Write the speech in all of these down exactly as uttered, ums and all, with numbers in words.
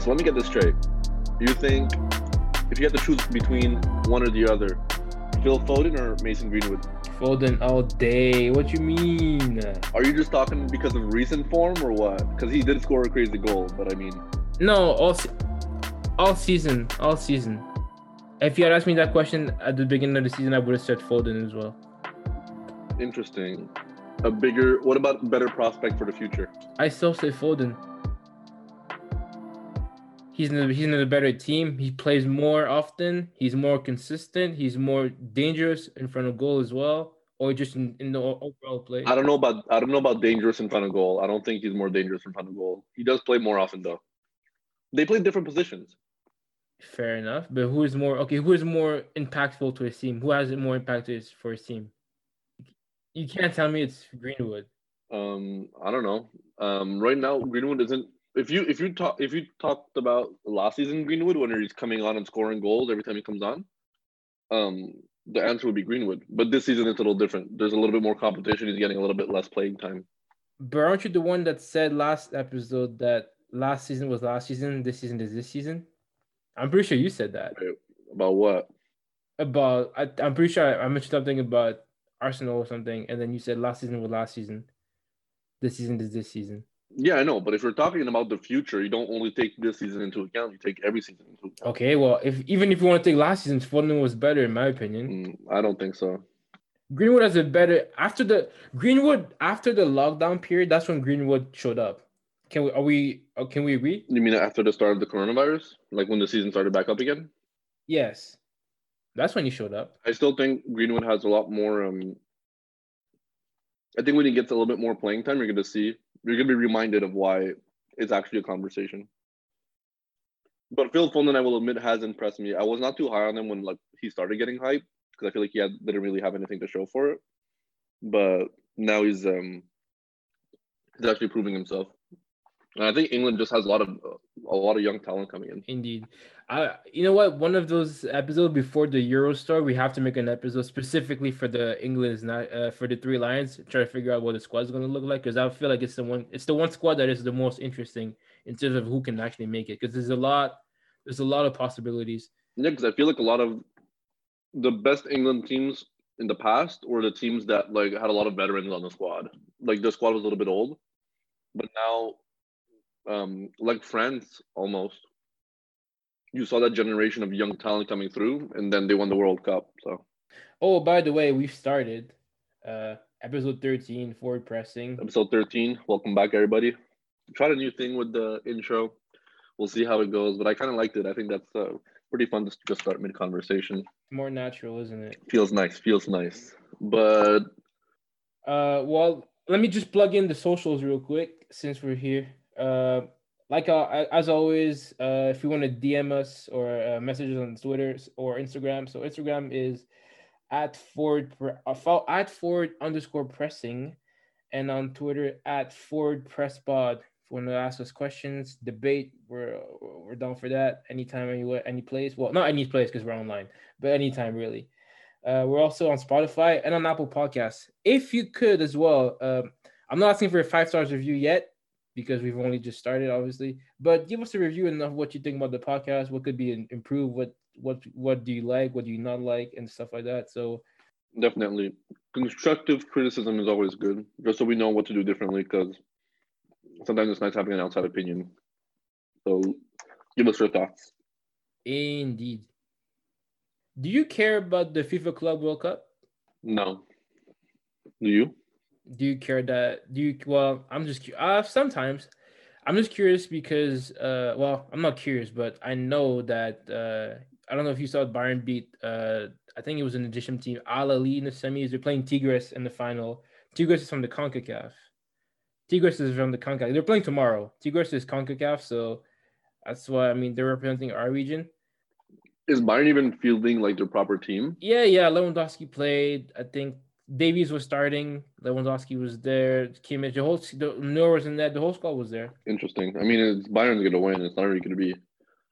right, so let me get this straight. You think if you had to choose between one or the other, Phil Foden or Mason Greenwood? Foden all day. What you mean? Are you just talking because of recent form or what? Because he did score a crazy goal, but I mean. No, all se- all season, all season. If you had asked me that question at the beginning of the season, I would have said Foden as well. Interesting. A bigger. What about better prospect for the future? I still say Foden. He's in a, he's in a better team. He plays more often. He's more consistent. He's more dangerous in front of goal as well, or just in, in the overall play. I don't know about I don't know about dangerous in front of goal. I don't think he's more dangerous in front of goal. He does play more often though. They play different positions. Fair enough, but who is more okay? Who is more impactful to his team? Who has more impact to his, for his team? You can't tell me it's Greenwood. Um, I don't know. Um, right now Greenwood isn't. If you if you talk if you talked about last season Greenwood when he's coming on and scoring goals every time he comes on, um, the answer would be Greenwood. But this season it's a little different. There's a little bit more competition. He's getting a little bit less playing time. But aren't you the one that said last episode that last season was last season, this season is this season? I'm pretty sure you said that. Wait, about what? About I, I'm pretty sure I, I mentioned something about Arsenal or something, and then you said last season was last season, this season is this season. Yeah, I know, but if you're talking about the future, you don't only take this season into account, you take every season into account. Okay, well, if even if you want to take last season, Foden was better in my opinion. Mm, I don't think so. Greenwood has a better after the Greenwood after the lockdown period, that's when Greenwood showed up. Can we are we can we agree? You mean after the start of the coronavirus? Like when the season started back up again? Yes. That's when he showed up. I still think Greenwood has a lot more um I think when he gets a little bit more playing time, you're going to see, you're going to be reminded of why it's actually a conversation. But Phil Foden, I will admit, has impressed me. I was not too high on him when like he started getting hype because I feel like he had, didn't really have anything to show for it. But now he's um he's actually proving himself. And I think England just has a lot of a lot of young talent coming in. Indeed. I, you know what? One of those episodes before the Eurostar, we have to make an episode specifically for the England's not uh, for the Three Lions. Try to figure out what the squad is going to look like because I feel like it's the one. It's the one squad that is the most interesting in terms of who can actually make it because there's a lot. There's a lot of possibilities. Yeah, because I feel like a lot of the best England teams in the past were the teams that like had a lot of veterans on the squad. Like the squad was a little bit old, but now. Um, like France, almost. You saw that generation of young talent coming through, and then they won the World Cup. So, oh, by the way, we've started uh, episode thirteen, Forward Pressing. Episode thirteen. Welcome back, everybody. We tried a new thing with the intro. We'll see how it goes, but I kind of liked it. I think that's uh, pretty fun to just start mid-conversation. More natural, isn't it? Feels nice. Feels nice. But uh, well, let me just plug in the socials real quick since we're here. Uh, like uh, as always, uh, if you want to D M us or uh, message us on Twitter or Instagram, so Instagram is at forward uh, at forward underscore pressing, and on Twitter at forward press pod. If you want to ask us questions, debate, we're we're down for that anytime, anywhere, any place. Well, not any place because we're online, but anytime really. Uh, we're also on Spotify and on Apple Podcasts. If you could as well, um, I'm not asking for a five stars review yet. Because we've only just started, obviously. But give us a review and of what you think about the podcast. What could be improved? What what what do you like? What do you not like? And stuff like that. So definitely, constructive criticism is always good, just so we know what to do differently. Because sometimes it's nice having an outside opinion. So give us your thoughts. Indeed. Do you care about the FIFA Club World Cup? No. Do you? Do you care that do you well I'm just uh sometimes I'm just curious because uh well I'm not curious but I know that uh I don't know if you saw Bayern beat uh I think it was an addition team Al Ali in the semis. They're playing Tigres in the final. Tigres is from the CONCACAF. Tigres is from the CONCACAF. They're playing tomorrow. Tigres is CONCACAF, so that's why I mean they're representing our region. Is Bayern even fielding like their proper team? Yeah, yeah. Lewandowski played, I think. Davies was starting. Lewandowski was there. Kimmich, the whole the Neuer was in that. The whole squad was there. Interesting. I mean, it's Bayern's going to win. It's not really going to be.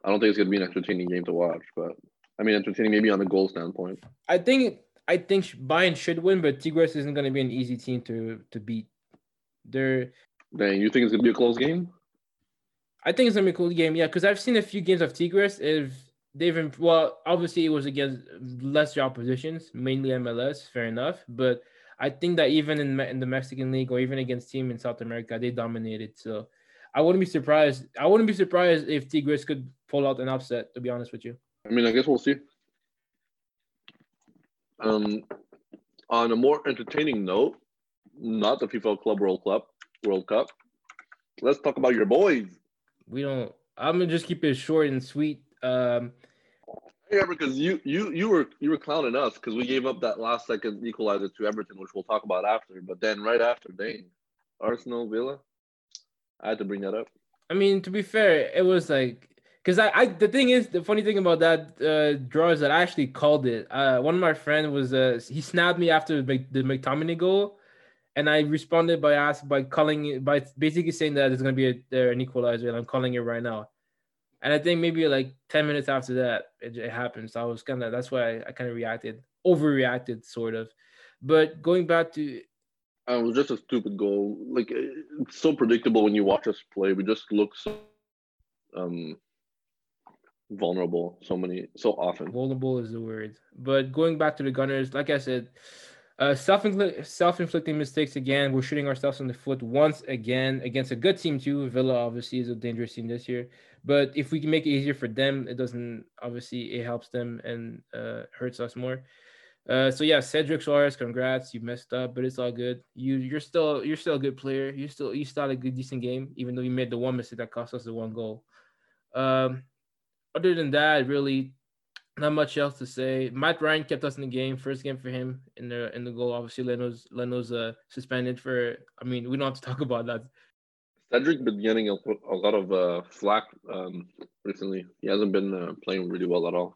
I don't think it's going to be an entertaining game to watch, but I mean, entertaining maybe on the goal standpoint. I think I think Bayern should win, but Tigres isn't going to be an easy team to to beat. They're. Dang, you think it's going to be a close game? I think it's going to be a cool game, yeah, because I've seen a few games of Tigres. If they've imp- well, obviously it was against lesser oppositions, mainly M L S, fair enough. But I think that even in, in the Mexican League or even against team in South America, they dominated. So I wouldn't be surprised. I wouldn't be surprised if Tigres could pull out an upset, to be honest with you. I mean, I guess we'll see. Um, on a more entertaining note, not the FIFA Club World Cup, World Cup. Let's talk about your boys. We don't. I'm gonna just keep it short and sweet. Um, yeah, because you you you were you were clowning us because we gave up that last second equalizer to Everton, which we'll talk about after. But then right after, dang, Arsenal Villa. I had to bring that up. I mean, to be fair, it was like because I, I the thing is the funny thing about that uh, draw is that I actually called it. Uh, one of my friends was uh, he snapped me after the McTominay goal. And I responded by asking, by calling it, by basically saying that it's going to be a, an equalizer, and I'm calling it right now. And I think maybe like ten minutes after that, it, it happened. So I was kind of, that's why I, I kind of reacted, overreacted sort of. But going back to. It was just a stupid goal. Like, it's so predictable when you watch us play. We just look so um, vulnerable so many, so often. Vulnerable is the word. But going back to the Gunners, like I said, Uh, self-infl- self-inflicting mistakes again. We're shooting ourselves in the foot once again against a good team too. Villa obviously is a dangerous team this year, but if we can make it easier for them, it doesn't. Obviously, it helps them and uh, hurts us more. Uh, so yeah, Cédric Soares, congrats. You messed up, but it's all good. You you're still you're still a good player. You still you still had a good decent game, even though you made the one mistake that cost us the one goal. Um, other than that, really. Not much else to say. Matt Ryan kept us in the game. First game for him in the in the goal. Obviously, Leno's Leno's uh, suspended for. I mean, we don't have to talk about that. Cedric been getting a, a lot of uh, flack um, recently. He hasn't been uh, playing really well at all.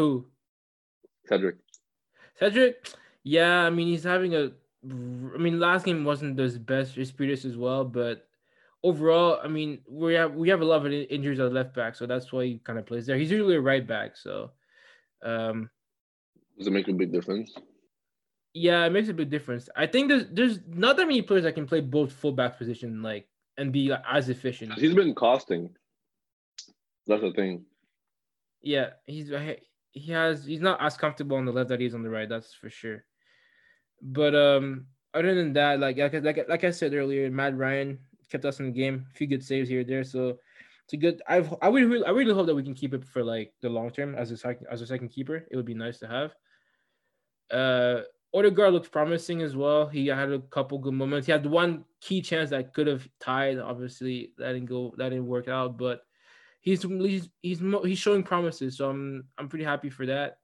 Who? Cedric. Cedric. Yeah, I mean, he's having a. I mean, last game wasn't his best. His previous as well, but. Overall, I mean, we have we have a lot of injuries at left back, so that's why he kind of plays there. He's usually a right back, so. Um, Does it make a big difference? Yeah, it makes a big difference. I think there's there's not that many players that can play both fullback position like and be like, as efficient. He's been costing. That's the thing. Yeah, he's he has he's not as comfortable on the left that he is on the right. That's for sure. But um, other than that, like like like, like I said earlier, Matt Ryan. Kept us in the game. A few good saves here and there. So it's a good. I've I would really I really hope that we can keep it for like the long term as a second as a second keeper. It would be nice to have. Uh, Odegaard looks promising as well. He had a couple good moments. He had one key chance that could have tied. Obviously, that didn't go. That didn't work out. But he's he's he's he's showing promises. So I'm I'm pretty happy for that.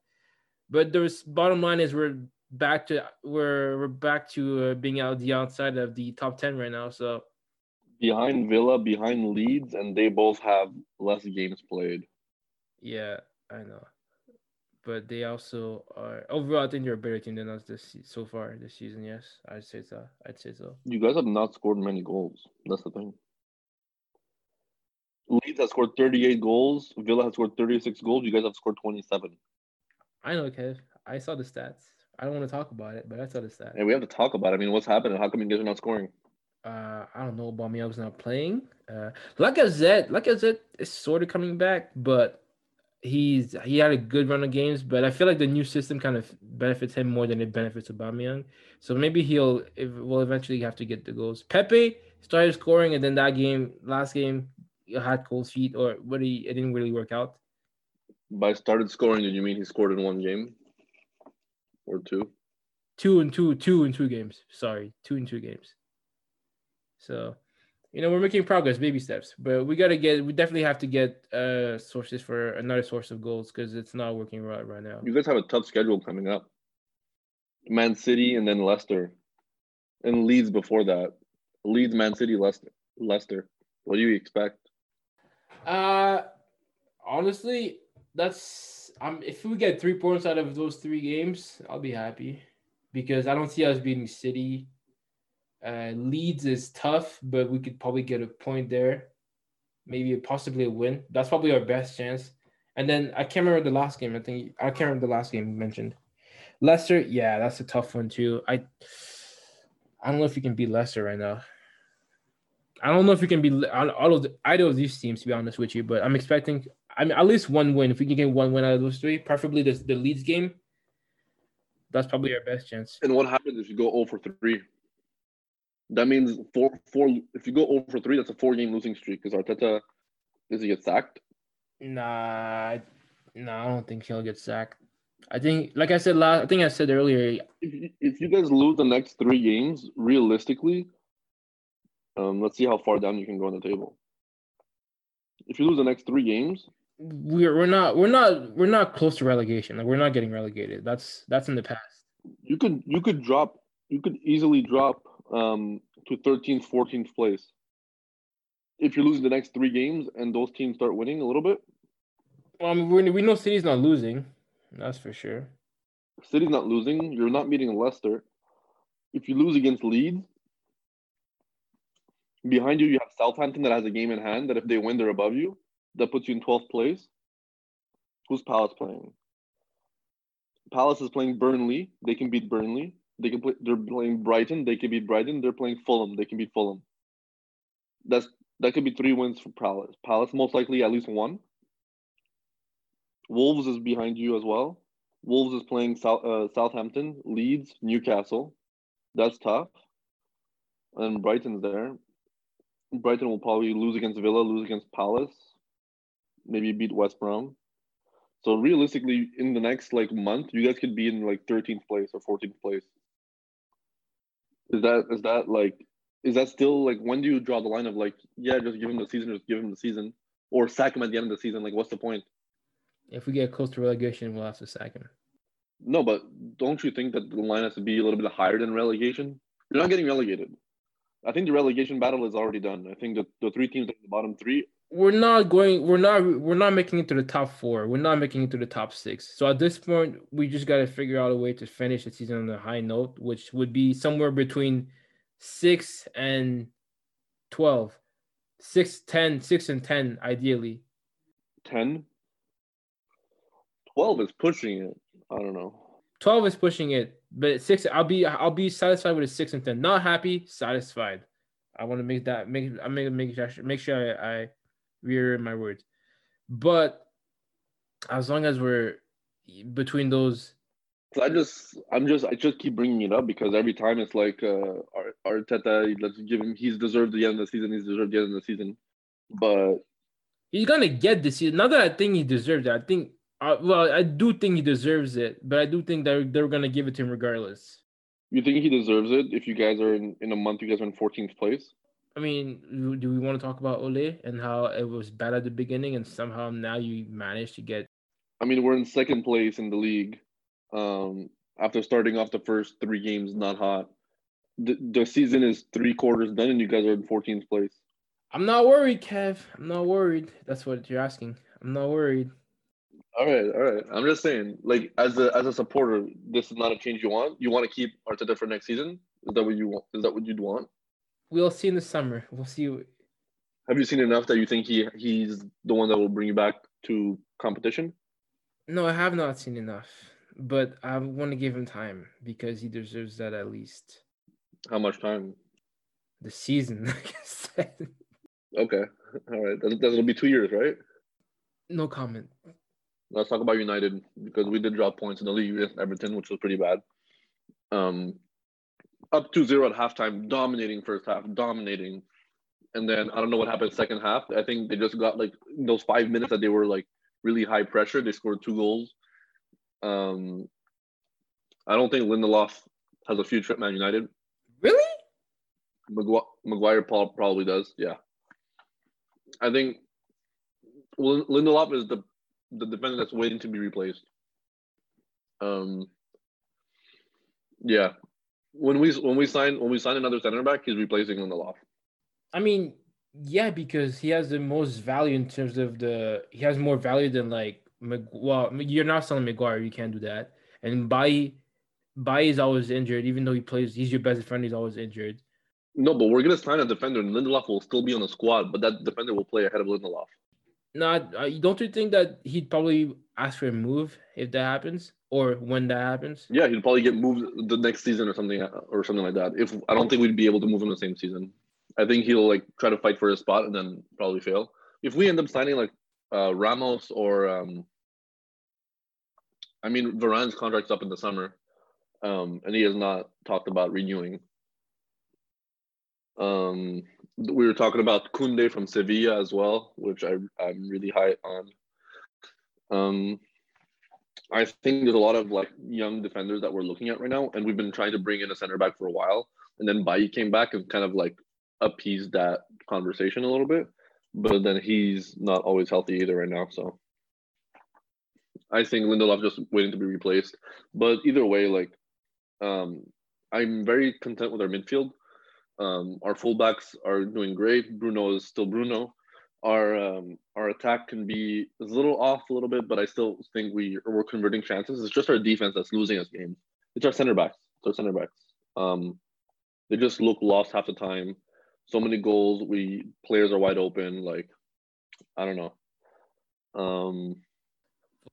But the bottom line is we're back to we're we're back to uh, being out the outside of the top ten right now. So. Behind Villa, behind Leeds, and they both have less games played. Yeah, I know. But they also are overall I think they're a better team than us this so far this season, yes. I'd say so. I'd say so. You guys have not scored many goals. That's the thing. Leeds has scored thirty-eight goals, Villa has scored thirty-six goals, you guys have scored twenty-seven. I know, Kev. I saw the stats. I don't want to talk about it, but I saw the stats. Yeah, we have to talk about it. I mean, what's happening? How come you guys are not scoring? Uh, I don't know about me. I was not playing. Uh, Lacazette, Lacazette is sort of coming back, but he's he had a good run of games. But I feel like the new system kind of benefits him more than it benefits Aubameyang. So maybe he'll if, will eventually have to get the goals. Pepe started scoring, and then that game, last game, had cold feet, or what? He it didn't really work out. By started scoring, did you mean he scored in one game or two? Two and two, two and two games. Sorry, two and two games. So, you know, we're making progress, baby steps, but we got to get, we definitely have to get uh, sources for another source of goals because it's not working right right now. You guys have a tough schedule coming up. Man City and then Leicester and Leeds before that. Leeds, Man City, Leicester. Leicester. What do you expect? Uh, honestly, that's, um, if we get three points out of those three games, I'll be happy because I don't see us beating City. Uh, Leeds is tough, but we could probably get a point there, maybe possibly a win. That's probably our best chance. And then I can't remember the last game. I think I can't remember the last game you mentioned. Leicester, yeah, that's a tough one too. I I don't know if you can beat Leicester right now. I don't know if we can be on all of the, either of these teams, to be honest with you, but I'm expecting, I mean, at least one win. If we can get one win out of those three, preferably the, the Leeds game, that's probably our best chance. And what happens if you go zero for three? That means four, four. If you go zero for three, that's a four-game losing streak. Because Arteta, does he get sacked? Nah, nah, I don't think he'll get sacked. I think, like I said last, I think I said earlier. If, if you guys lose the next three games, realistically, um, let's see how far down you can go on the table. If you lose the next three games, we're we're not we're not we're not close to relegation. Like, we're not getting relegated. That's that's in the past. You could you could drop. You could easily drop um, to thirteenth, fourteenth place. If you're losing the next three games and those teams start winning a little bit. Well, I mean, we we know City's not losing. That's for sure. City's not losing. You're not beating Leicester. If you lose against Leeds, behind you, you have Southampton that has a game in hand that if they win, they're above you. That puts you in twelfth place. Who's Palace playing? Palace is playing Burnley. They can beat Burnley. They can play, they're playing Brighton. They can beat Brighton. They're playing Fulham. They can beat Fulham. That's That could be three wins for Palace. Palace most likely at least one. Wolves is behind you as well. Wolves is playing South, uh, Southampton, Leeds, Newcastle. That's tough. And Brighton's there. Brighton will probably lose against Villa, lose against Palace, maybe beat West Brom. So realistically, in the next like month, you guys could be in like thirteenth place or fourteenth place. Is that is that like is that still like when do you draw the line of like yeah, just give him the season, just give him the season, or sack him at the end of the season? Like, what's the point? If we get close to relegation, we'll have to sack him. No, but don't you think that the line has to be a little bit higher than relegation? You're not getting relegated. I think the relegation battle is already done. I think the, the three teams at the bottom three. We're not going. We're not. We're not making it to the top four. We're not making it to the top six. So at this point, we just got to figure out a way to finish the season on a high note, which would be somewhere between six and twelve, six, ten, six and ten, ideally. Ten. twelve is pushing it. I don't know. twelve is pushing it, but six. I'll be. I'll be satisfied with a six and ten. Not happy, satisfied. I want to make that. Make. I make. Make sure. Make sure I, I reiterate my words. But as long as we're between those, so I just. I'm just. I just keep bringing it up because every time it's like uh, Arteta. Let's give him. He's deserved the end of the season. He's deserved the end of the season. But he's gonna get this season. Not that I think he deserves it. I think. Uh, well, I do think he deserves it, but I do think that they're going to give it to him regardless. You think he deserves it if you guys are in, in a month, you guys are in fourteenth place? I mean, do we want to talk about Ole and how it was bad at the beginning and somehow now you managed to get... I mean, we're in second place in the league um, after starting off the first three games not hot. The, the season is three quarters done and you guys are in fourteenth place. I'm not worried, Kev. I'm not worried. That's what you're asking. I'm not worried. All right, all right. I'm just saying, like, as a as a supporter, this is not a change you want. You want to keep Arteta for next season? Is that what you want? Is that what you'd want? We'll see in the summer. We'll see. Have you seen enough that you think he he's the one that will bring you back to competition? No, I have not seen enough, but I want to give him time because he deserves that at least. How much time? The season, like I said. Okay, all right. That that'll be two years, right? No comment. Let's talk about United because we did drop points in the league against Everton, which was pretty bad. Um, up two zero at halftime, dominating first half, dominating. And then I don't know what happened second half. I think they just got like those five minutes that they were like really high pressure. They scored two goals. Um, I don't think Lindelof has a future at Man United. Really? Magu- Maguire Paul probably does. Yeah. I think Lindelof is the the defender that's waiting to be replaced. Um. Yeah, when we when we sign when we sign another center back, he's replacing Lindelof. I mean, yeah, because he has the most value in terms of the he has more value than like well, you're not selling Maguire, you can't do that. And Bailly, Bailly is always injured, even though he plays. He's your best defender. He's always injured. No, but we're gonna sign a defender, and Lindelof will still be on the squad, but that defender will play ahead of Lindelof. Not, don't you think that he'd probably ask for a move if that happens or when that happens? Yeah, he'd probably get moved the next season or something or something like that. If I don't think we'd be able to move him the same season. I think he'll like try to fight for his spot and then probably fail. If we end up signing like uh, Ramos or um, I mean, Varane's contract's up in the summer, um, and he has not talked about renewing. Um, we were talking about Koundé from Sevilla as well, which I I'm really high on. Um, I think there's a lot of like young defenders that we're looking at right now, and we've been trying to bring in a center back for a while, and then Bailly came back and kind of like appeased that conversation a little bit, but then he's not always healthy either right now, so I think Lindelof just waiting to be replaced. But either way, like um, I'm very content with our midfield. Um, our fullbacks are doing great. Bruno is still Bruno. Our um, our attack can be a little off a little bit, but I still think we, we're converting chances. It's just our defense that's losing us games. It's our center backs. It's our center backs. Um, they just look lost half the time. So many goals. We players are wide open. Like, I don't know. Um,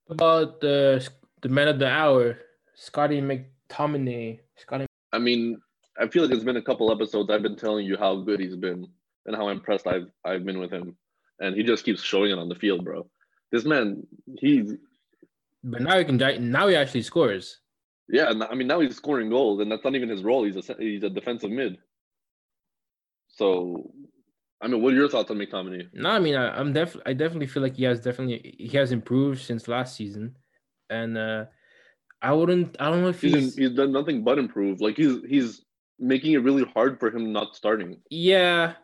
what about the the man of the hour, Scotty McTominay? Scotty. I mean, I feel like it's been a couple episodes. I've been telling you how good he's been and how impressed I've I've been with him. And he just keeps showing it on the field, bro. This man, he's... But now he can. Now he actually scores. Yeah, I mean, now he's scoring goals, and that's not even his role. He's a he's a defensive mid. So, I mean, what are your thoughts on McTominay? No, I mean, I, I'm def. I definitely feel like he has definitely he has improved since last season, and uh, I wouldn't. I don't know if he's he's, he's done nothing but improve. Like he's he's making it really hard for him not starting. Yeah.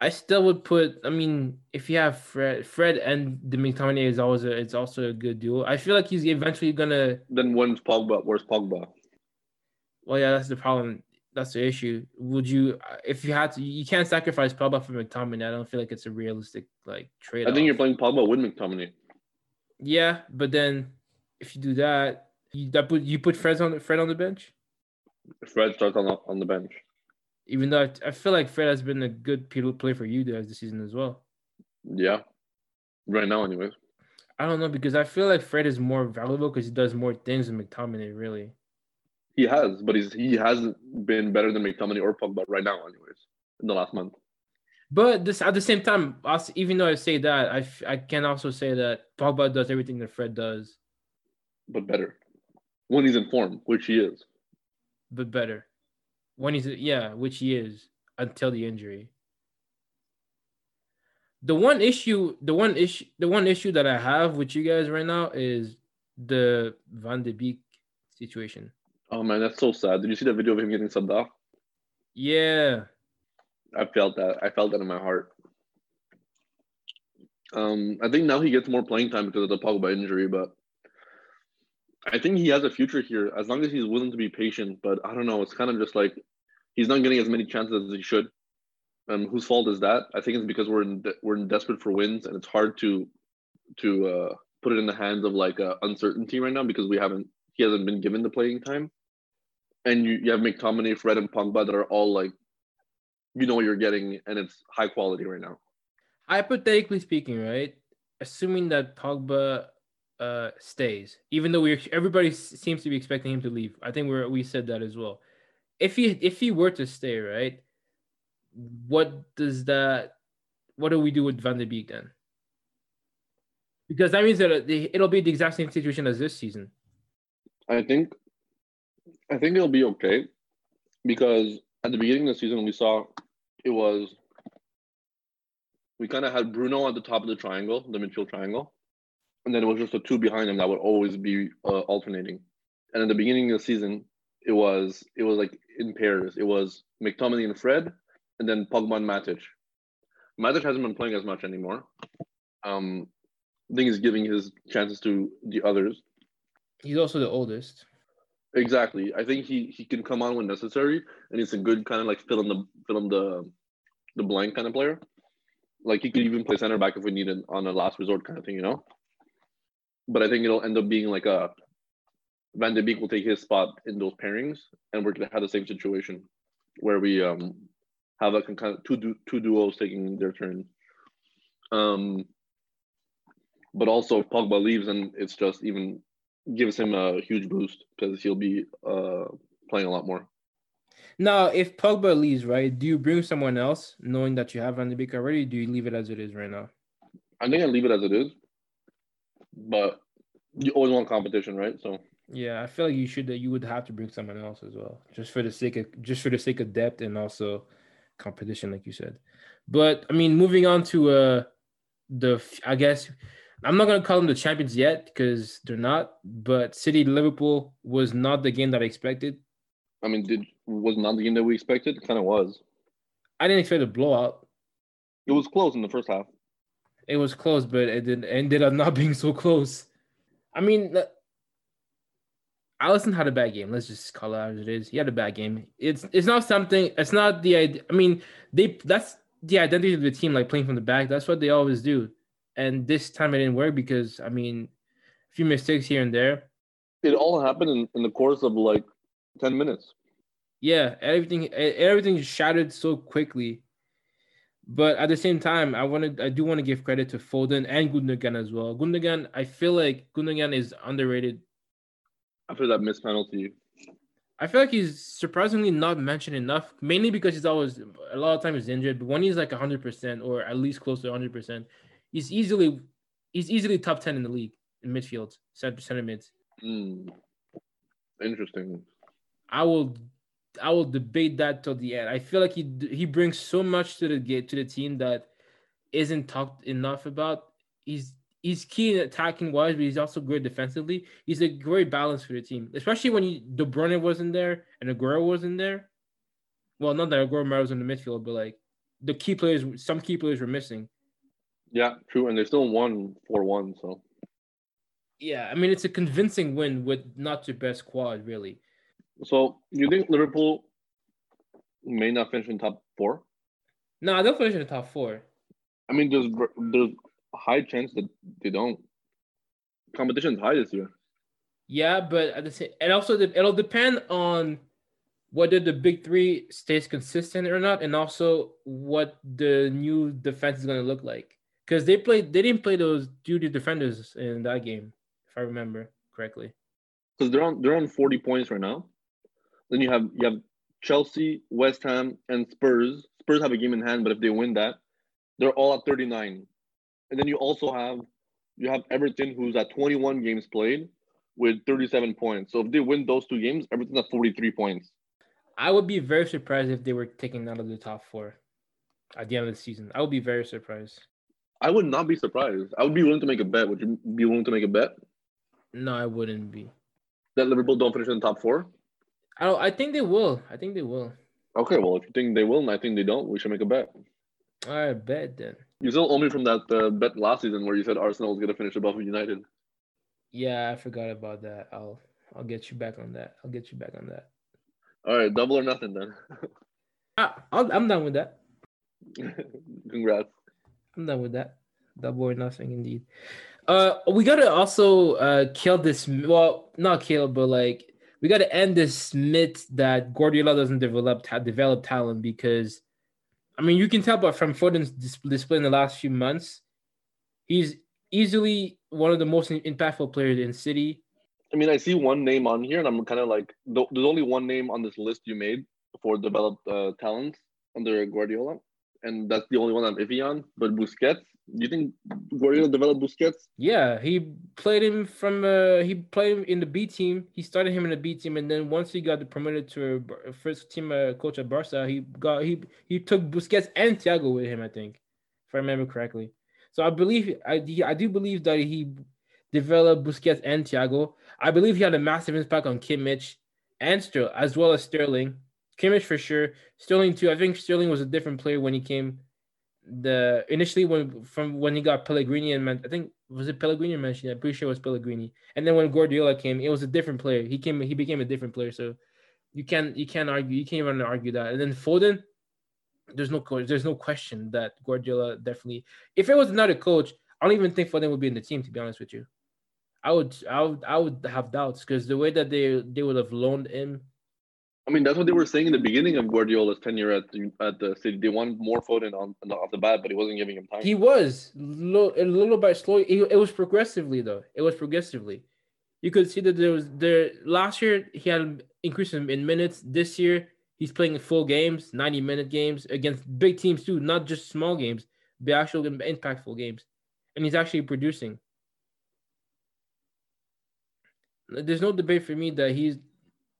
I still would put. I mean, if you have Fred, Fred and the McTominay is always a, it's also a good duo. I feel like he's eventually gonna. Then when's Pogba? Where's Pogba? Well, yeah, that's the problem. That's the issue. Would you, if you had to, you can't sacrifice Pogba for McTominay. I don't feel like it's a realistic like trade. I think you're playing Pogba with McTominay. Yeah, but then if you do that, you that put you put Fred on Fred on the bench. Fred starts on the, on the bench. Even though I, I feel like Fred has been a good play for you guys this season as well. Yeah. Right now, anyways. I don't know, because I feel like Fred is more valuable because he does more things than McTominay, really. He has, but he's, he hasn't been better than McTominay or Pogba right now, anyways, in the last month. But this at the same time, even though I say that, I, I can also say that Pogba does everything that Fred does. But better. When he's in form, which he is. But better. When he's yeah, which he is until the injury. The one issue, the one issue, the one issue that I have with you guys right now is the Van de Beek situation. Oh man, that's so sad. Did you see that video of him getting subbed off? Yeah, I felt that. I felt that in my heart. Um, I think now he gets more playing time because of the Pogba injury, but I think he has a future here as long as he's willing to be patient. But I don't know. It's kind of just like he's not getting as many chances as he should. Um, whose fault is that? I think it's because we're in de- we're in desperate for wins, and it's hard to to uh, put it in the hands of like uh, uncertainty right now because we haven't he hasn't been given the playing time. And you, you have McTominay, Fred, and Pogba that are all like, you know what you're getting, and it's high quality right now. Hypothetically speaking, right? Assuming that Pogba uh stays, even though we everybody seems to be expecting him to leave. I think we we said that as well. If he if he were to stay, right, what does that what do we do with Van de Beek then? Because that means that it'll be the exact same situation as this season. I think I think it'll be okay because at the beginning of the season we saw it was we kind of had Bruno at the top of the triangle, the midfield triangle. And then it was just the two behind him that would always be uh, alternating. And at the beginning of the season, it was it was like in pairs. It was McTominay and Fred, and then Pogba and Matic. Matic hasn't been playing as much anymore. Um, I think he's giving his chances to the others. He's also the oldest. Exactly. I think he, he can come on when necessary, and he's a good kind of like fill in the fill in the the blank kind of player. Like he could even play center back if we need it on a last resort kind of thing, you know. But I think it'll end up being like a Van de Beek will take his spot in those pairings, and we're gonna have the same situation where we um, have like kind of two du- two duos taking their turn. Um, but also if Pogba leaves, and it's just even gives him a huge boost because he'll be uh, playing a lot more. Now, if Pogba leaves, right, do you bring someone else knowing that you have Van de Beek already? Or do you leave it as it is right now? I'm going to leave it as it is, but you always want competition, right? So yeah, I feel like you should. You would have to bring someone else as well, just for the sake of just for the sake of depth and also competition, like you said. But I mean, moving on to uh, the I guess I'm not going to call them the champions yet because they're not. But City Liverpool was not the game that I expected. I mean, did was not the game that we expected. It kind of was. I didn't expect a blowout. It was close in the first half. It was close, but it didn't, ended up not being so close. I mean, Alisson had a bad game. Let's just call it as it is. He had a bad game. It's it's not something. It's not the idea. I mean, they that's the identity of the team, like playing from the back. That's what they always do. And this time it didn't work because, I mean, a few mistakes here and there. It all happened in, in the course of like ten minutes. Yeah, everything everything shattered so quickly. But at the same time, I wanted, I do want to give credit to Foden and Gundogan as well. Gundogan, I feel like Gundogan is underrated. After that missed penalty, I feel like he's surprisingly not mentioned enough, mainly because he's always, a lot of times he's injured. But when he's like one hundred percent or at least close to one hundred percent, he's easily he's easily top ten in the league in midfield, center, center mids. Mm. Interesting. I will... I will debate that till the end. I feel like he he brings so much to the to the team that isn't talked enough about. He's he's key in attacking wise, but he's also great defensively. He's a great balance for the team, especially when you, De Bruyne wasn't there and Aguero wasn't there. Well, not that Aguero was in the midfield, but like the key players, some key players were missing. Yeah, true, and they still won four one. So yeah, I mean it's a convincing win with not your best squad really. So, you think Liverpool may not finish in top four? No, they'll finish in top four. I mean, there's there's a high chance that they don't. Competition's high this year. Yeah, but at the same, and also the, it'll depend on whether the big three stays consistent or not, and also what the new defense is going to look like. Because they played, they didn't play those duty defenders in that game, if I remember correctly. Because they're on they're on forty points right now. Then you have you have Chelsea, West Ham, and Spurs. Spurs have a game in hand, but if they win that, they're all at thirty-nine. And then you also have you have Everton, who's at twenty-one games played with thirty-seven points. So if they win those two games, Everton's at forty-three points. I would be very surprised if they were taken out of the top four at the end of the season. I would be very surprised. I would not be surprised. I would be willing to make a bet. Would you be willing to make a bet? No, I wouldn't be. That Liverpool don't finish in the top four? I don't, I think they will. I think they will. Okay, well, if you think they will and I think they don't, we should make a bet. All right, bet then. You still owe me from that uh, bet last season where you said Arsenal was going to finish above United. Yeah, I forgot about that. I'll I'll get you back on that. I'll get you back on that. All right, double or nothing then. I, I'll, I'm done with that. Congrats. I'm done with that. Double or nothing indeed. Uh, we gotta also uh kill this. Well, not kill, but like we gotta end this myth that Guardiola doesn't develop develop talent because, I mean, you can tell, but from Foden's display in the last few months, he's easily one of the most impactful players in City. I mean, I see one name on here, and I'm kind of like, there's only one name on this list you made for developed uh, talents under Guardiola, and that's the only one I'm iffy on. But Busquets. You think Guardiola developed Busquets? Yeah, he played him from uh, he played him in the B team. He started him in the B team, and then once he got promoted to a first team uh, coach at Barca, he got he he took Busquets and Thiago with him, I think, if I remember correctly. So I believe I I do believe that he developed Busquets and Thiago. I believe he had a massive impact on Kimmich and Sterling, as well as Sterling. Kimmich for sure. Sterling too. I think Sterling was a different player when he came. The initially when from when he got Pellegrini and Man, I think was it Pellegrini or Man City? I'm pretty sure it was Pellegrini. And then when Guardiola came, it was a different player. He came, he became a different player. So you can't you can't argue, you can't even argue that. And then Foden, there's no there's no question that Guardiola definitely. If it was another coach, I don't even think Foden would be in the team. To be honest with you, I would I would I would have doubts because the way that they they would have loaned him. I mean, that's what they were saying in the beginning of Guardiola's tenure at the, at the City. They wanted more Foden on, on the, off the bat, but he wasn't giving him time. He was lo- a little by slow. It, it was progressively, though. It was progressively. You could see that there was there last year. He had increased in minutes. This year, He's playing full games, ninety-minute games against big teams too, not just small games, but actual impactful games. And he's actually producing. There's no debate for me that he's,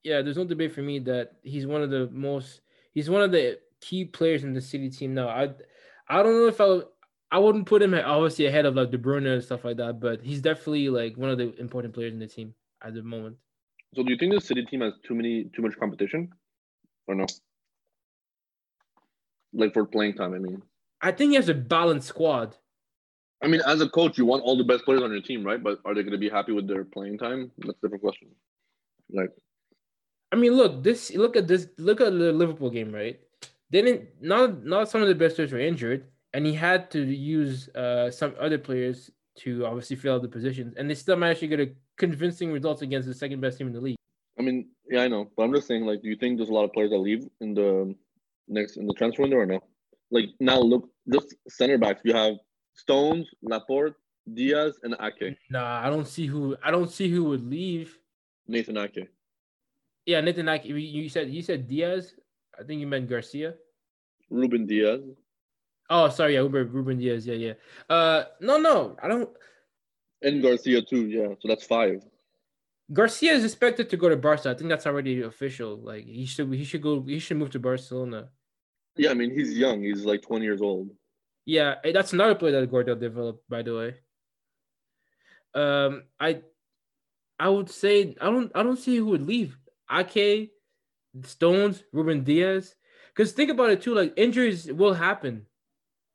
yeah, there's no debate for me that he's one of the most, he's one of the key players in the City team now. I I don't know if I, I wouldn't put him obviously ahead of like De Bruyne and stuff like that, but he's definitely like one of the important players in the team at the moment. So do you think the City team has too many, too much competition or no? Like for playing time, I mean. I think he has a balanced squad. I mean, as a coach, you want all the best players on your team, right? But are they going to be happy with their playing time? That's a different question. Like, I mean, look this. Look at this. Look at the Liverpool game, right? They didn't. Not not some of the best players were injured, and he had to use uh, some other players to obviously fill out the positions, and they still managed to get a convincing results against the second best team in the league. I mean, yeah, I know, but I'm just saying, like, do you think there's a lot of players that leave in the next in the transfer window or no? Like now, look, just center backs. You have Stones, Laporte, Dias, and Ake. Nah, I don't see who. I don't see who would leave. Nathan Ake. Yeah, Nathan Ake. You said you said Dias. I think you meant Garcia. Ruben Dias. Oh, sorry. Yeah, Ruben, Ruben Dias. Yeah, yeah. Uh, no, no, I don't. And Garcia too. Yeah, so that's five. Garcia is expected to go to Barca. I think that's already official. Like he should. He should go. He should move to Barcelona. Yeah, I mean he's young. He's like twenty years old. Yeah, that's another play that Guardiola developed, by the way. Um, I, I would say I don't I don't see who would leave. Ake, Stones, Ruben Dias, because think about it too. Like injuries will happen.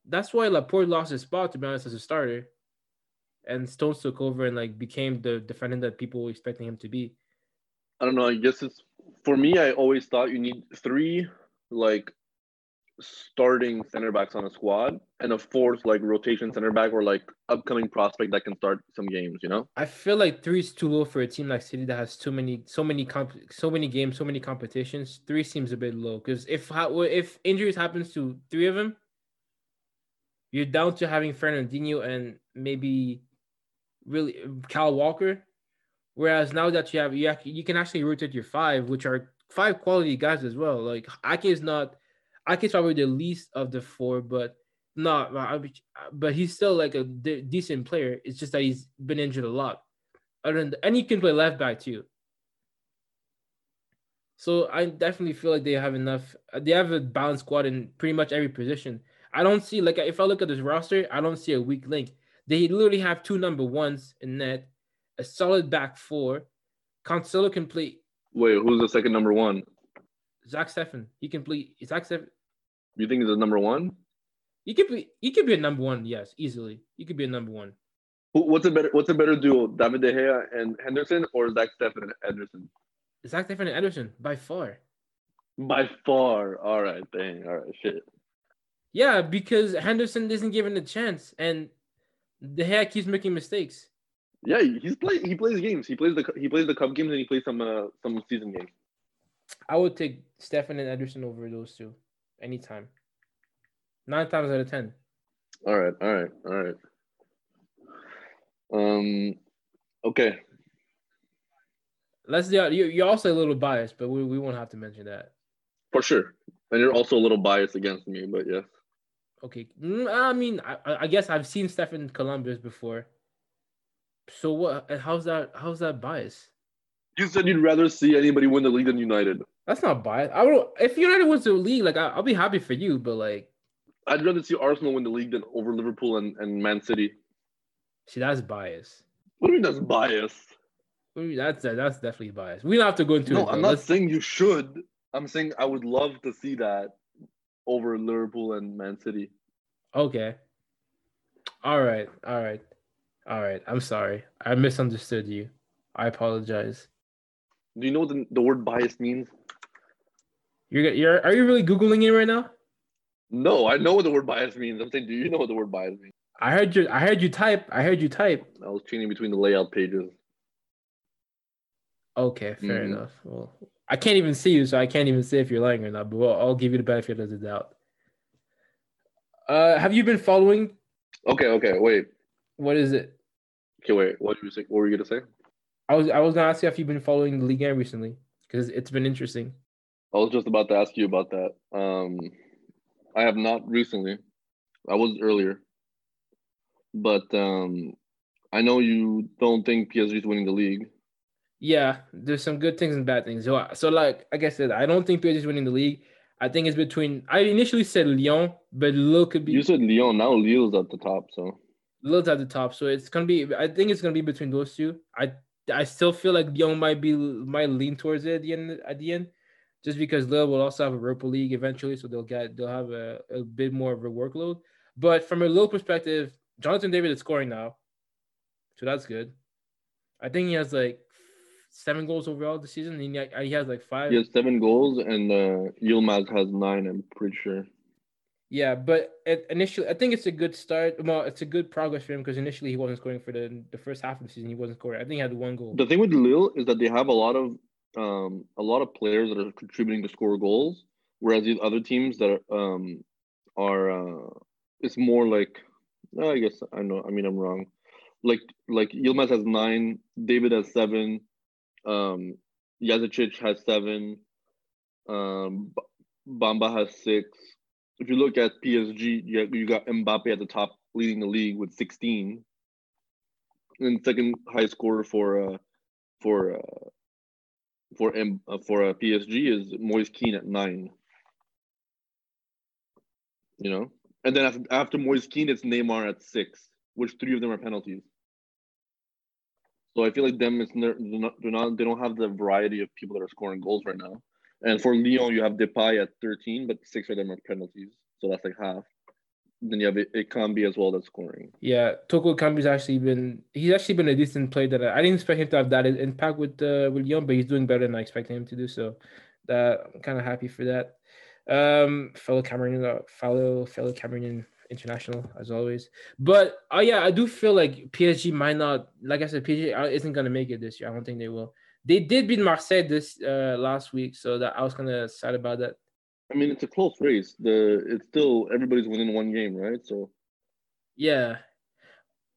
That's why Laporte lost his spot, to be honest, as a starter, and Stones took over and like became the defender that people were expecting him to be. I don't know. I guess it's for me. I always thought you need three, like. starting center backs on a squad and a fourth like rotation center back or like upcoming prospect that can start some games, you know? I feel like three is too low for a team like City that has too many, so many, comp- so many games, so many competitions. Three seems a bit low because if if injuries happens to three of them, you're down to having Fernandinho and maybe really Kyle Walker. Whereas now that you have you, you can actually rotate your five, which are five quality guys as well. Like Ake is not. Ake's probably the least of the four, but not. But he's still like a de- decent player. It's just that he's been injured a lot. Other than, and he can play left back too. So I definitely feel like they have enough. They have a balanced squad in pretty much every position. I don't see like if I look at this roster, I don't see a weak link. They literally have two number ones in net, a solid back four. Cancelo can play. Wait, who's the second number one? Zack Steffen. He can play. Zack Steffen. You think he's a number one? He could be. He could be a number one. Yes, easily. He could be a number one. What's a better? What's a better duo? David De Gea and Henderson, or Zack Steffen and Henderson? Zack Steffen and Henderson, by far. By far. All right. Dang. All right. Shit. Yeah, because Henderson isn't given a chance, and De Gea keeps making mistakes. Yeah, he's play. He plays games. He plays the. He plays the cup games, and he plays some uh, some season games. I would take Steffen and Ederson over those two anytime. Nine times out of ten. All right, all right, all right. Um, okay. Let's do. You, you're also a little biased, but we, we won't have to mention that. For sure. And you're also a little biased against me, but yes. Okay. I mean, I, I guess I've seen Steffen Columbus before. So what? How's that? How's that bias? You said you'd rather see anybody win the league than United. That's not biased. I would, if United wins the league, like I, I'll be happy for you, but like, I'd rather see Arsenal win the league than over Liverpool and, and Man City. See, that's bias. What do you mean that's bias? What do you mean that's that's definitely bias. We don't have to go into. No, it, I'm not Let's... saying you should. I'm saying I would love to see that over Liverpool and Man City. Okay. All right. All right. All right. I'm sorry. I misunderstood you. I apologize. Do you know what the, the word bias means? You're, you're, are you really Googling it right now? No, I know what the word bias means. I'm saying, do you know what the word bias means? I heard you I heard you type. I heard you type. I was changing between the layout pages. Okay, fair mm-hmm. enough. Well, I can't even see you, so I can't even say if you're lying or not, but we'll, I'll give you the benefit of the doubt. Uh, have you been following? Okay, okay, wait. What is it? Okay, wait. What, did you say? What were you going to say? I was I was gonna ask you if you've been following the league game recently because it's been interesting. I was just about to ask you about that. Um, I have not recently. I was earlier. But um, I know you don't think P S G is winning the league. Yeah, there's some good things and bad things. So, so like, like I said, I don't think P S G is winning the league. I think it's between – I initially said Lyon, but Lille could be – You said Lyon. Now Lille's at the top, so – Lille's at the top, so it's going to be – I think it's going to be between those two. I I still feel like Lyon might be might lean towards it at the end, at the end just because Lille will also have a Europa League eventually, so they'll get they'll have a, a bit more of a workload. But from a Lille perspective, Jonathan David is scoring now, so that's good. I think he has, like, seven goals overall this season. He, he has like five. He has seven goals, and uh, Yilmaz has nine. I'm pretty sure. Yeah, but it, initially, I think it's a good start. Well, it's a good progress for him because initially he wasn't scoring for the the first half of the season. He wasn't scoring. I think he had one goal. The thing with Lille is that they have a lot of um a lot of players that are contributing to score goals, whereas these other teams that are, um are uh, it's more like uh, I guess I know. I mean, I'm wrong. Like like Yilmaz has nine. David has seven. Um, Yazic has seven. Um, Bamba has six. If you look at P S G, you, you got Mbappe at the top, leading the league with sixteen, and second highest scorer for uh, for uh, for M- uh, for uh, P S G is Moise Kean at nine. You know, and then after, after Moise Kean, it's Neymar at six, which three of them are penalties. So I feel like them is not, they're not they don't have the variety of people that are scoring goals right now. And for Lyon, you have Depay at thirteen, but six of them are penalties, so that's like half. Then you have Ekambi as well that's scoring. Yeah, Toko Ekambi's actually been he's actually been a decent player that I, I didn't expect him to have that impact with uh, with Lyon, but he's doing better than I expected him to do. So that I'm kind of happy for that. Um, fellow Cameroonian, fellow fellow Cameroonian. International as always, but oh uh, yeah, I do feel like P S G might not. Like I said, P S G isn't gonna make it this year. I don't think they will. They did beat Marseille this uh, last week, so that I was kind of sad about that. I mean, it's a close race. The it's still everybody's within one game, right? So yeah,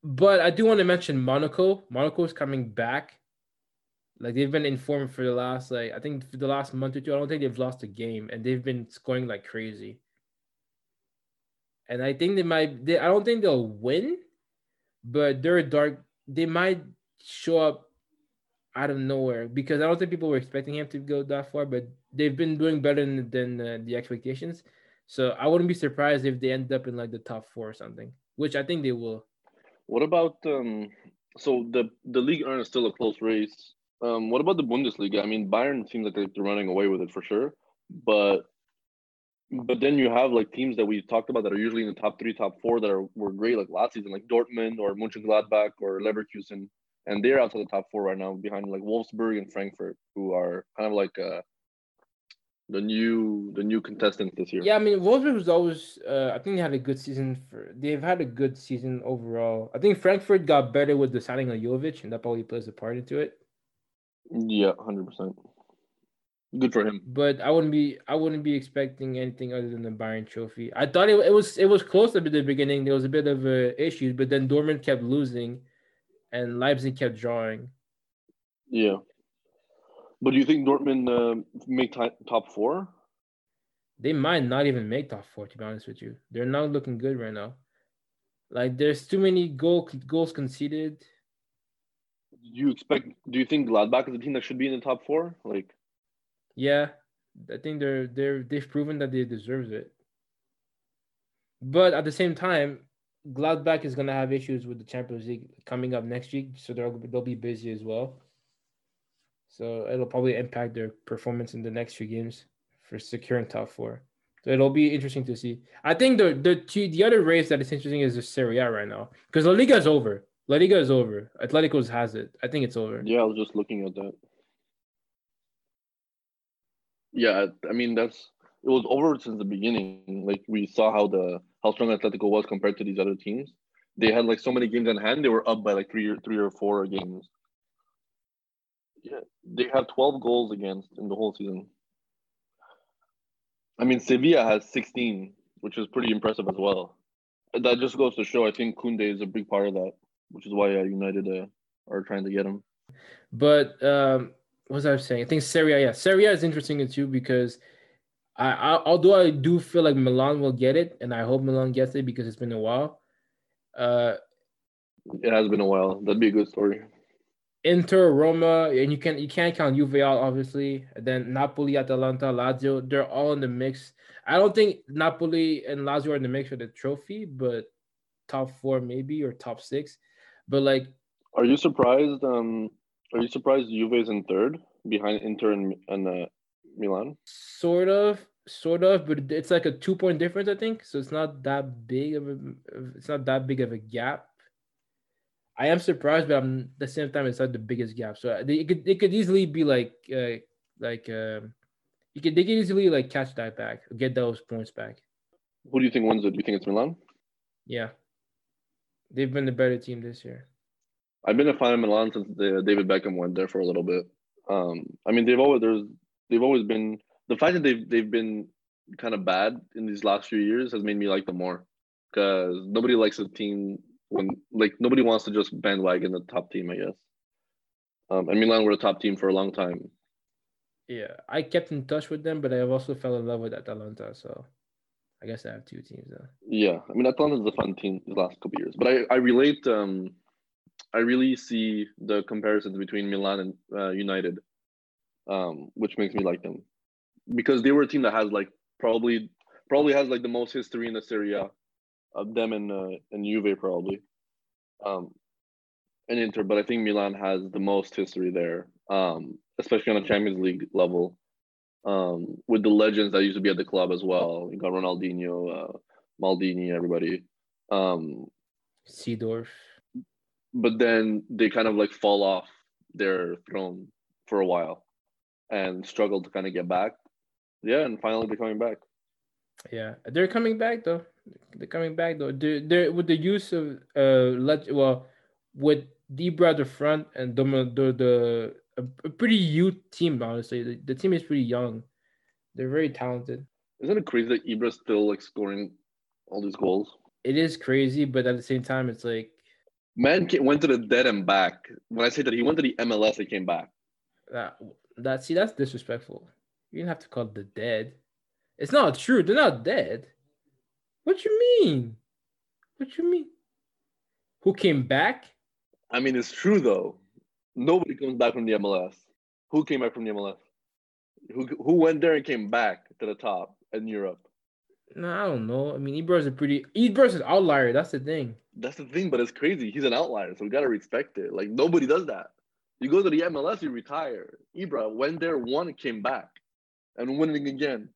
but I do want to mention Monaco. Monaco is coming back. Like they've been in form for the last like I think for the last month or two. I don't think they've lost a game, and they've been scoring like crazy. And I think they might. They, I don't think they'll win, but they're dark. They might show up out of nowhere because I don't think people were expecting him to go that far. But they've been doing better than, than uh, the expectations. So I wouldn't be surprised if they end up in like the top four or something, which I think they will. What about um? So the the league is still a close race. Um, what about the Bundesliga? I mean, Bayern seems like they're running away with it for sure, but. But then you have, like, teams that we've talked about that are usually in the top three, top four that are were great, like, last season, like Dortmund or Mönchengladbach or Leverkusen. And they're outside the top four right now behind, like, Wolfsburg and Frankfurt, who are kind of like uh, the new the new contestants this year. Yeah, I mean, Wolfsburg was always uh, – I think they had a good season. For, they've had a good season overall. I think Frankfurt got better with the signing of Jovic, and that probably plays a part into it. Yeah, one hundred percent. Good for him. But I wouldn't be I wouldn't be expecting anything other than the Bayern trophy. I thought it, it was it was close at the beginning. There was a bit of uh, issues, but then Dortmund kept losing and Leipzig kept drawing. Yeah. But do you think Dortmund uh, make t- top four? They might not even make top four, to be honest with you. They're not looking good right now. Like, there's too many goal goals conceded. Do you expect do you think Gladbach is a team that should be in the top four? Like Yeah, I think they're they're they've proven that they deserve it. But at the same time, Gladbach is gonna have issues with the Champions League coming up next week, so they'll they'll be busy as well. So it'll probably impact their performance in the next few games for securing top four. So it'll be interesting to see. I think the the two, the other race that is interesting is the Serie A right now because La Liga is over. La Liga is over. Atlético has it. I think it's over. Yeah, I was just looking at that. Yeah, I mean that's it was over since the beginning. Like we saw how the how strong Atletico was compared to these other teams. They had like so many games on hand. They were up by like three or three or four games. Yeah, they have twelve goals against in the whole season. I mean, Sevilla has sixteen, which is pretty impressive as well. That just goes to show. I think Koundé is a big part of that, which is why United uh, are trying to get him. But um, what was I saying? I think Serie A, yeah. Serie A is interesting too because I, I although I do feel like Milan will get it, and I hope Milan gets it because it's been a while. Uh, it has been a while. That'd be a good story. Inter, Roma, and you can you can't count Juve out, obviously. And then Napoli, Atalanta, Lazio, they're all in the mix. I don't think Napoli and Lazio are in the mix for the trophy, but top four maybe or top six. But like, are you surprised? Um, are you surprised Juve is in third behind Inter and and uh, Milan? Sort of, sort of, but it's like a two point difference, I think. So it's not that big of a it's not that big of a gap. I am surprised, but I'm, at the same time, it's not the biggest gap. So it could it could easily be like uh, like uh, you could they could easily like catch that back, or get those points back. Who do you think wins it? Do you think it's Milan? Yeah, they've been the better team this year. I've been a fan of Milan since the, David Beckham went there for a little bit. Um, I mean, they've always there's they've always been the fact that they've they've been kind of bad in these last few years has made me like them more because nobody likes a team. When like nobody wants to just bandwagon the top team, I guess. Um, and Milan were a top team for a long time. Yeah, I kept in touch with them, but I also fell in love with Atalanta. So I guess I have two teams though. Yeah, I mean Atalanta's a fun team the last couple of years, but I I relate. Um, I really see the comparisons between Milan and uh, United, um, which makes me like them because they were a team that has like probably probably has like the most history in the Serie A. Of them and uh, and Juve probably, um, and Inter. But I think Milan has the most history there, um, especially on a Champions League level, um, with the legends that used to be at the club as well. You got Ronaldinho, uh, Maldini, everybody. Um, Seedorf. But then they kind of like fall off their throne for a while, and struggle to kind of get back. Yeah, and finally they're coming back. Yeah, they're coming back though. They're coming back though. They're, they're with the use of uh, let well, with Dibra at the front and Doma, the the a pretty youth team. Honestly, the, the team is pretty young. They're very talented. Isn't it crazy that Ibra's still like scoring all these goals? It is crazy, but at the same time, it's like man went to the dead and back. When I say that he went to the M L S, he came back. That that see that's disrespectful. You didn't have to call it the dead. It's not true. They're not dead. What you mean? What you mean? Who came back? I mean, it's true, though. Nobody comes back from the M L S. Who came back from the M L S? Who who went there and came back to the top in Europe? No, I don't know. I mean, Ibra's a pretty... Ibra's an outlier. That's the thing. That's the thing, but it's crazy. He's an outlier, so we got to respect it. Like, nobody does that. You go to the M L S, you retire. Ibra went there, won, and came back. And winning again.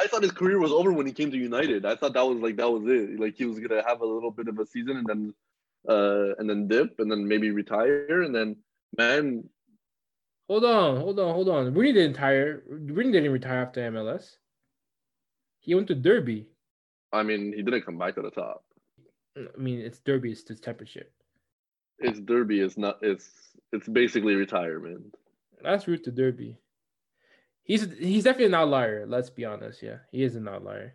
I thought his career was over when he came to United. I thought that was like that was it. Like he was gonna have a little bit of a season and then, uh, and then dip and then maybe retire and then man. Hold on, hold on, hold on. Rooney didn't retire. Rooney didn't retire after M L S. He went to Derby. I mean, he didn't come back to the top. I mean, it's Derby. It's the championship. It's Derby. It's not. It's it's basically retirement. That's route to Derby. He's he's definitely an outlier. Let's be honest. Yeah, he is an outlier.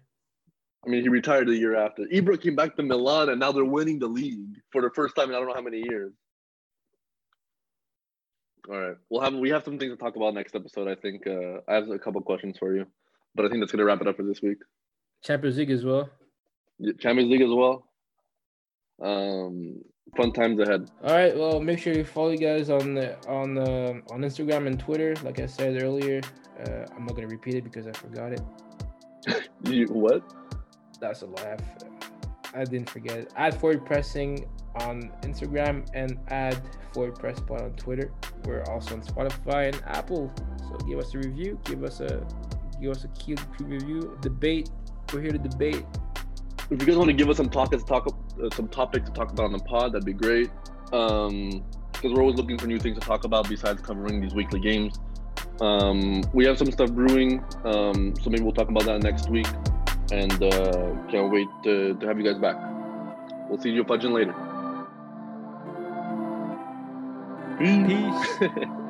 I mean, he retired the year after. Ibra came back to Milan, and now they're winning the league for the first time in I don't know how many years. All right, we'll have we have some things to talk about next episode. I think uh, I have a couple questions for you, but I think that's gonna wrap it up for this week. Champions League as well. Yeah, Champions League as well. Um. Fun times ahead. All right, well, make sure you follow you guys on the, on the, on Instagram and Twitter. Like I said earlier, uh, I'm not gonna repeat it because I forgot it. You what? That's a laugh. I didn't forget it. Add Forward Pressing on Instagram and add Forward Press Pod on Twitter. We're also on Spotify and Apple. So give us a review. Give us a give us a cute review. Debate. We're here to debate. If you guys want to give us some topics to talk, uh, some topics to talk about on the pod, that'd be great. Um, because we're always looking for new things to talk about besides covering these weekly games. Um, we have some stuff brewing, um, so maybe we'll talk about that next week. And uh, can't wait to, to have you guys back. We'll see you fudging later. Peace. Peace.